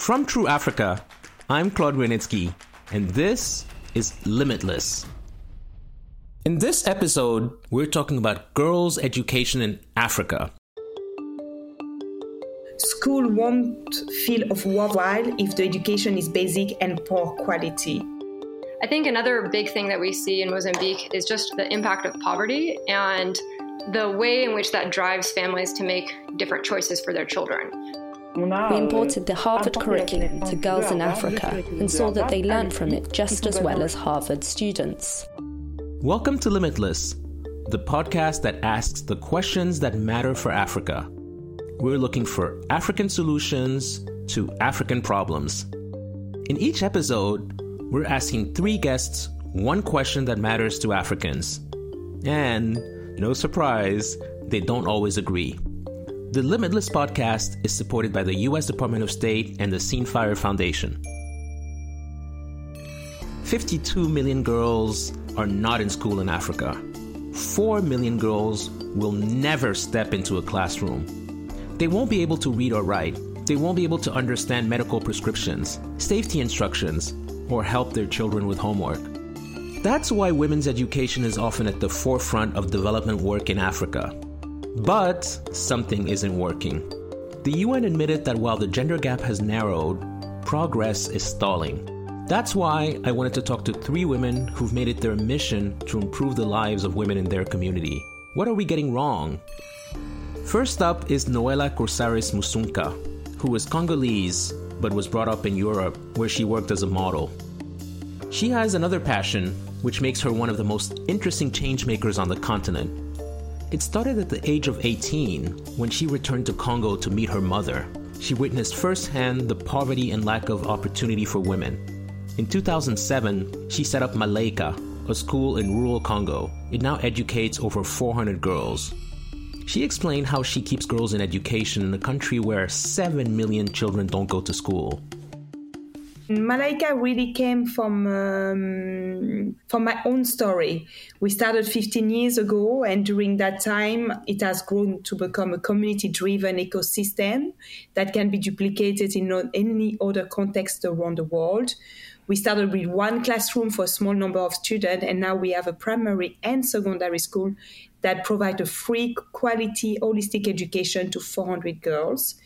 From True Africa, I'm Claude Grunitsky, and this is Limitless. In this episode, we're talking about girls' education in Africa. School won't feel worthwhile if the education is basic and poor quality. I think another big thing that we see in Mozambique is just the impact of poverty and the way in which that drives families to make different choices for their children. We imported the Harvard curriculum to girls in Africa and saw that they learned from it just as well as Harvard students. Welcome to Limitless, the podcast that asks the questions that matter for Africa. We're looking for African solutions to African problems. In each episode, we're asking three guests one question that matters to Africans. And, no surprise, they don't always agree. The Limitless podcast is supported by the U.S. Department of State and the Seenfire Foundation. 52 million girls are not in school in Africa. 4 million girls will never step into a classroom. They won't be able to read or write. They won't be able to understand medical prescriptions, safety instructions, or help their children with homework. That's why women's education is often at the forefront of development work in Africa. But something isn't working. The UN admitted that while the gender gap has narrowed, progress is stalling. That's why I wanted to talk to three women who've made it their mission to improve the lives of women in their community. What are we getting wrong? First up is Noëlla Coursaris Musunka, who is Congolese but was brought up in Europe, where she worked as a model. She has another passion, which makes her one of the most interesting changemakers on the continent. It started at the age of 18, when she returned to Congo to meet her mother. She witnessed firsthand the poverty and lack of opportunity for women. In 2007, she set up Malaika, a school in rural Congo. It now educates over 400 girls. She explained how she keeps girls in education in a country where 7 million children don't go to school. Malaika really came from my own story. We started 15 years ago, and during that time, it has grown to become a community-driven ecosystem that can be duplicated in any other context around the world. We started with one classroom for a small number of students, and now we have a primary and secondary school that provide a free, quality, holistic education to 400 girls.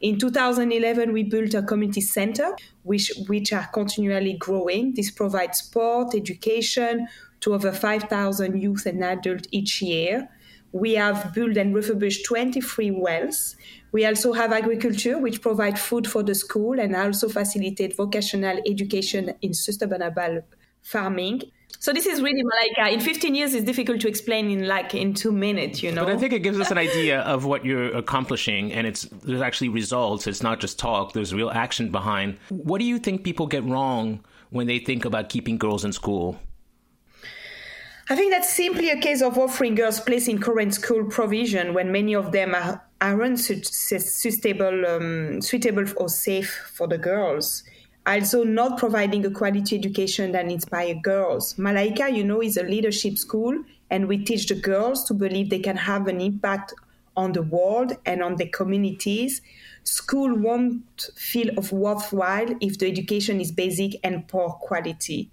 In 2011, we built a community center, which are continually growing. This provides sport, education to over 5,000 youth and adults each year. We have built and refurbished 23 wells. We also have agriculture, which provides food for the school and also facilitate vocational education in sustainable farming. So this is really Malaika. In 15 years, it's difficult to explain in 2 minutes, you know. But I think it gives us an idea of what you're accomplishing, and there's actually results. It's not just talk. There's real action behind. What do you think people get wrong when they think about keeping girls in school? I think that's simply a case of offering girls place in current school provision when many of them aren't suitable or safe for the girls. Also not providing a quality education that inspires girls. Malaika, is a leadership school, and we teach the girls to believe they can have an impact on the world and on their communities. School won't feel worthwhile if the education is basic and poor quality.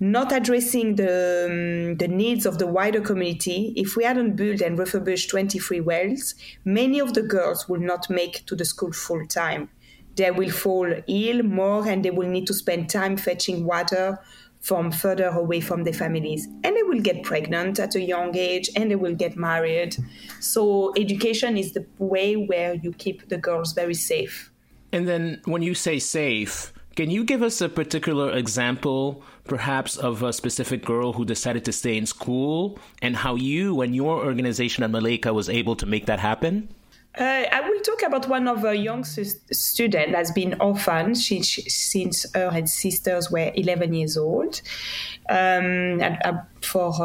Not addressing the needs of the wider community, if we hadn't built and refurbished 23 wells, many of the girls will not make to the school full time. They will fall ill more, and they will need to spend time fetching water from further away from their families. And they will get pregnant at a young age, and they will get married. So education is the way where you keep the girls very safe. And then when you say safe, can you give us a particular example, perhaps, of a specific girl who decided to stay in school and how you and your organization at Malaika was able to make that happen? I will talk about one of our young students that has been orphaned since her and sisters were 11 years old. For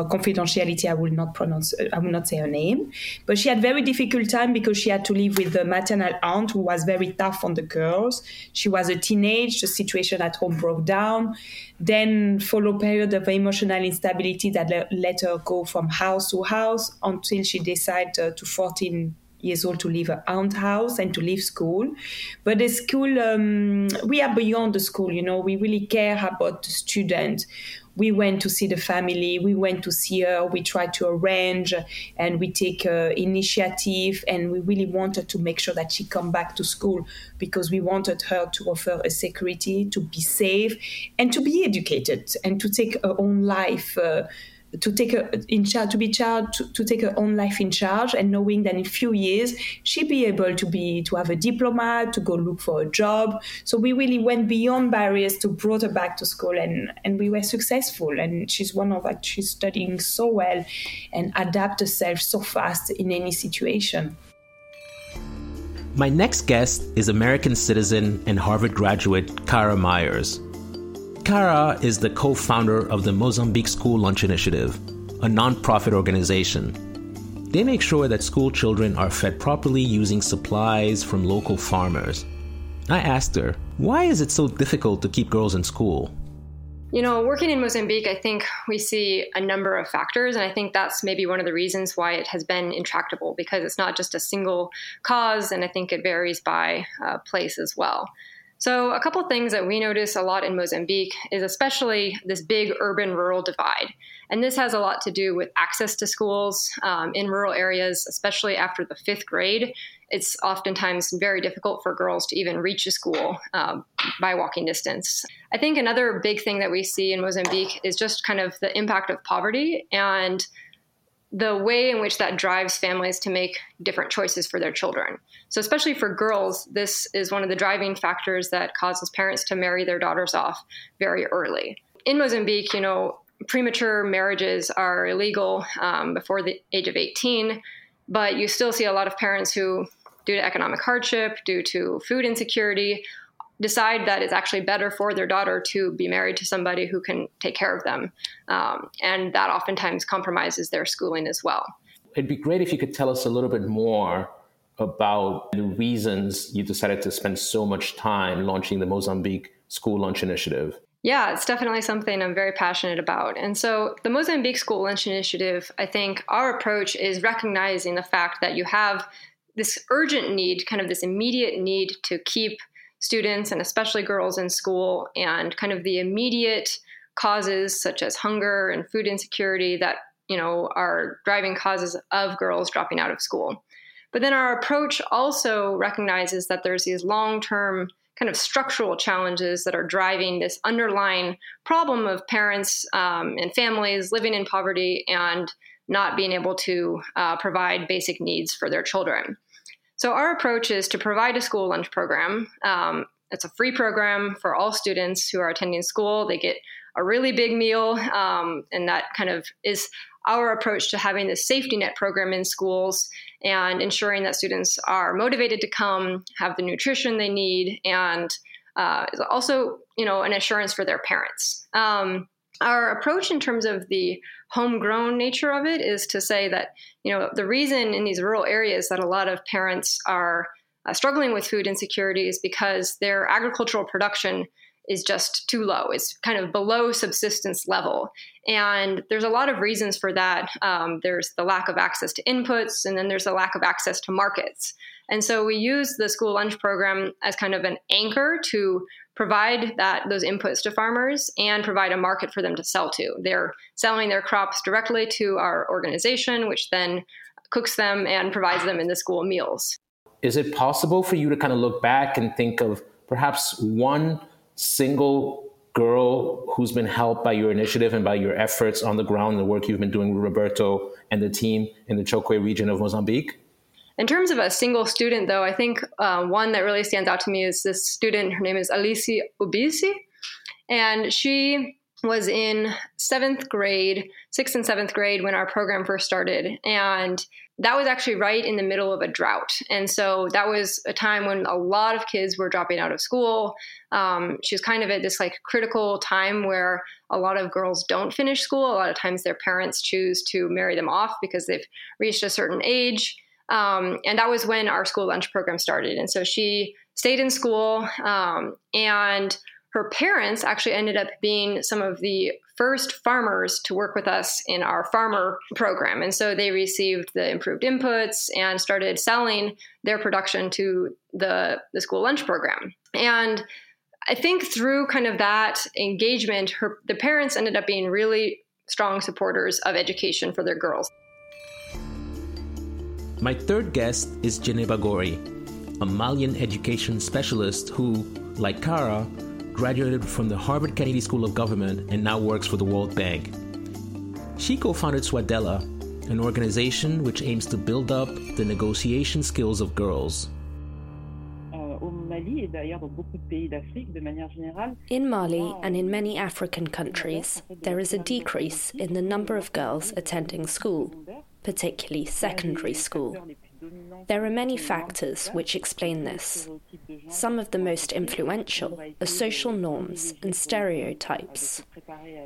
confidentiality, I will not say her name. But she had very difficult time because she had to live with the maternal aunt who was very tough on the girls. She was a teenager. The situation at home broke down. Then followed a period of emotional instability that let her go from house to house until she decided to 14 years old to leave her aunt house and to leave school. But the school, we are beyond the school, you know, we really care about the student. We went to see the family, we went to see her, we tried to arrange and we take initiative, and we really wanted to make sure that she come back to school because we wanted her to offer a security, to be safe and to be educated and to take her own life to take her own life in charge, and knowing that in a few years she'll be able to have a diploma, to go look for a job. So we really went beyond barriers to brought her back to school, and we were successful. And she's one of us, she's studying so well and adapt herself so fast in any situation. My next guest is American citizen and Harvard graduate Cara Myers. Cara is the co-founder of the Mozambique School Lunch Initiative, a nonprofit organization. They make sure that school children are fed properly using supplies from local farmers. I asked her, why is it so difficult to keep girls in school? You know, working in Mozambique, I think we see a number of factors, and I think that's maybe one of the reasons why it has been intractable, because it's not just a single cause, and I think it varies by place as well. So a couple things that we notice a lot in Mozambique is especially this big urban-rural divide. And this has a lot to do with access to schools in rural areas, especially after the fifth grade. It's oftentimes very difficult for girls to even reach a school by walking distance. I think another big thing that we see in Mozambique is just kind of the impact of poverty and the way in which that drives families to make different choices for their children. So especially for girls, this is one of the driving factors that causes parents to marry their daughters off very early. In Mozambique, you know, premature marriages are illegal before the age of 18, but you still see a lot of parents who, due to economic hardship, due to food insecurity, decide that it's actually better for their daughter to be married to somebody who can take care of them. And that oftentimes compromises their schooling as well. It'd be great if you could tell us a little bit more about the reasons you decided to spend so much time launching the Mozambique School Lunch Initiative. Yeah, it's definitely something I'm very passionate about. And so the Mozambique School Lunch Initiative, I think our approach is recognizing the fact that you have this urgent need, kind of this immediate need to keep students and especially girls in school, and kind of the immediate causes such as hunger and food insecurity that, you know, are driving causes of girls dropping out of school. But then our approach also recognizes that there's these long-term kind of structural challenges that are driving this underlying problem of parents and families living in poverty and not being able to provide basic needs for their children. So our approach is to provide a school lunch program. It's a free program for all students who are attending school. They get a really big meal, and that kind of is our approach to having this safety net program in schools and ensuring that students are motivated to come, have the nutrition they need, and is also, you know, an assurance for their parents. Our approach in terms of the homegrown nature of it is to say that, you know, the reason in these rural areas that a lot of parents are struggling with food insecurity is because their agricultural production is just too low. It's kind of below subsistence level. And there's a lot of reasons for that. There's the lack of access to inputs, and then there's the lack of access to markets. And so we use the school lunch program as kind of an anchor to provide those inputs to farmers and provide a market for them to sell to. They're selling their crops directly to our organization, which then cooks them and provides them in the school meals. Is it possible for you to kind of look back and think of perhaps one single girl who's been helped by your initiative and by your efforts on the ground, the work you've been doing with Roberto and the team in the Chokwe region of Mozambique? In terms of a single student, though, I think one that really stands out to me is this student. Her name is Alisi Ubisi, and she was in sixth and seventh grade when our program first started. And that was actually right in the middle of a drought. And so that was a time when a lot of kids were dropping out of school. She was kind of at this like critical time where a lot of girls don't finish school. A lot of times their parents choose to marry them off because they've reached a certain age. And that was when our school lunch program started. And so she stayed in school, and her parents actually ended up being some of the first farmers to work with us in our farmer program. And so they received the improved inputs and started selling their production to the school lunch program. And I think through kind of that engagement, the parents ended up being really strong supporters of education for their girls. My third guest is Djénéba Gory, a Malian education specialist who, like Cara, graduated from the Harvard Kennedy School of Government and now works for the World Bank. She co-founded Suadela, an organization which aims to build up the negotiation skills of girls. In Mali and in many African countries, there is a decrease in the number of girls attending school, particularly secondary school. There are many factors which explain this. Some of the most influential are social norms and stereotypes.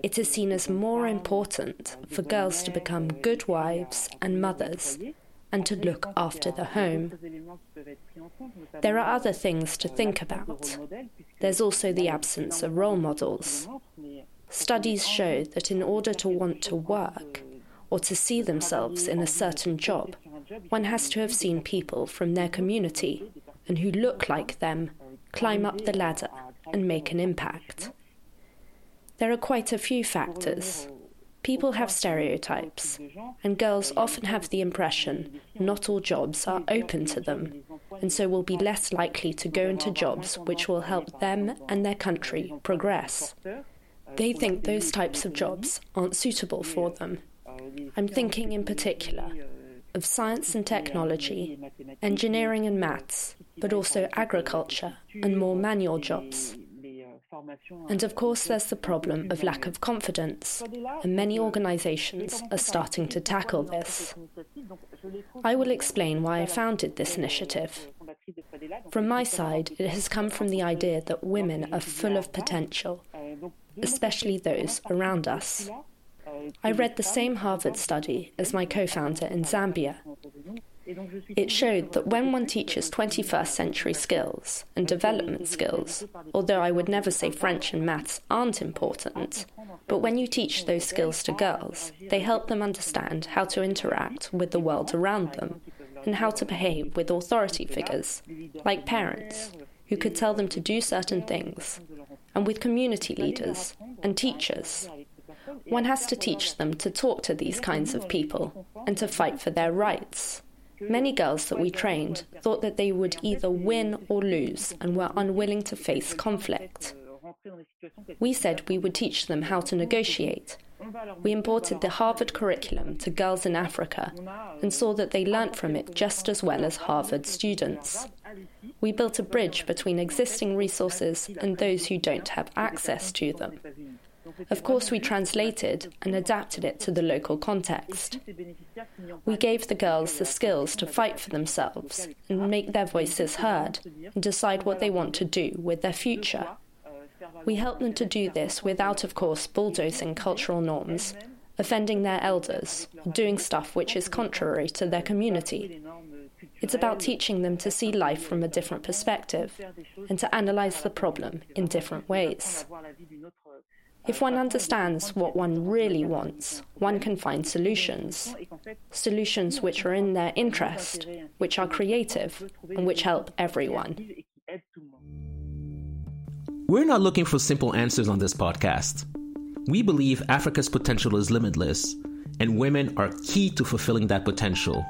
It is seen as more important for girls to become good wives and mothers and to look after the home. There are other things to think about. There's also the absence of role models. Studies show that in order to want to work or to see themselves in a certain job, one has to have seen people from their community and who look like them climb up the ladder and make an impact. There are quite a few factors. People have stereotypes, and girls often have the impression not all jobs are open to them, and so will be less likely to go into jobs which will help them and their country progress. They think those types of jobs aren't suitable for them. I'm thinking in particular of science and technology, engineering and maths, but also agriculture and more manual jobs. And of course there's the problem of lack of confidence, and many organisations are starting to tackle this. I will explain why I founded this initiative. From my side, it has come from the idea that women are full of potential, especially those around us. I read the same Harvard study as my co-founder in Zambia. It showed that when one teaches 21st century skills and development skills, although I would never say French and maths aren't important, but when you teach those skills to girls, they help them understand how to interact with the world around them and how to behave with authority figures, like parents, who could tell them to do certain things, and with community leaders and teachers. One has to teach them to talk to these kinds of people and to fight for their rights. Many girls that we trained thought that they would either win or lose and were unwilling to face conflict. We said we would teach them how to negotiate. We imported the Harvard curriculum to girls in Africa and saw that they learnt from it just as well as Harvard students. We built a bridge between existing resources and those who don't have access to them. Of course, we translated and adapted it to the local context. We gave the girls the skills to fight for themselves and make their voices heard and decide what they want to do with their future. We help them to do this without, of course, bulldozing cultural norms, offending their elders, or doing stuff which is contrary to their community. It's about teaching them to see life from a different perspective and to analyze the problem in different ways. If one understands what one really wants, one can find solutions. Solutions which are in their interest, which are creative, and which help everyone. We're not looking for simple answers on this podcast. We believe Africa's potential is limitless, and women are key to fulfilling that potential.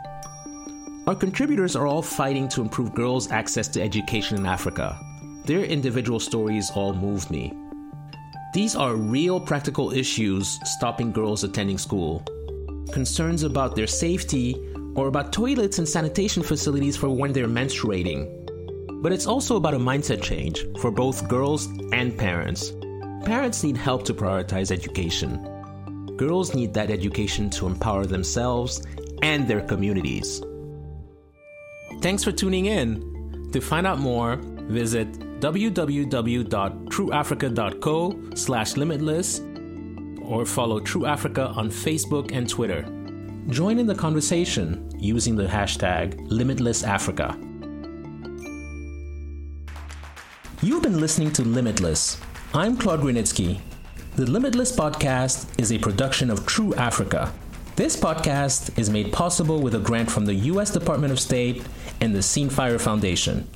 Our contributors are all fighting to improve girls' access to education in Africa. Their individual stories all move me. These are real practical issues stopping girls attending school. Concerns about their safety or about toilets and sanitation facilities for when they're menstruating. But it's also about a mindset change for both girls and parents. Parents need help to prioritize education. Girls need that education to empower themselves and their communities. Thanks for tuning in. To find out more, visit www.trueafrica.co/limitless or follow True Africa on Facebook and Twitter. Join in the conversation using the hashtag LimitlessAfrica. You've been listening to Limitless. I'm Claude Grunitsky. The Limitless Podcast is a production of True Africa. This podcast is made possible with a grant from the U.S. Department of State and the Scenefire Foundation.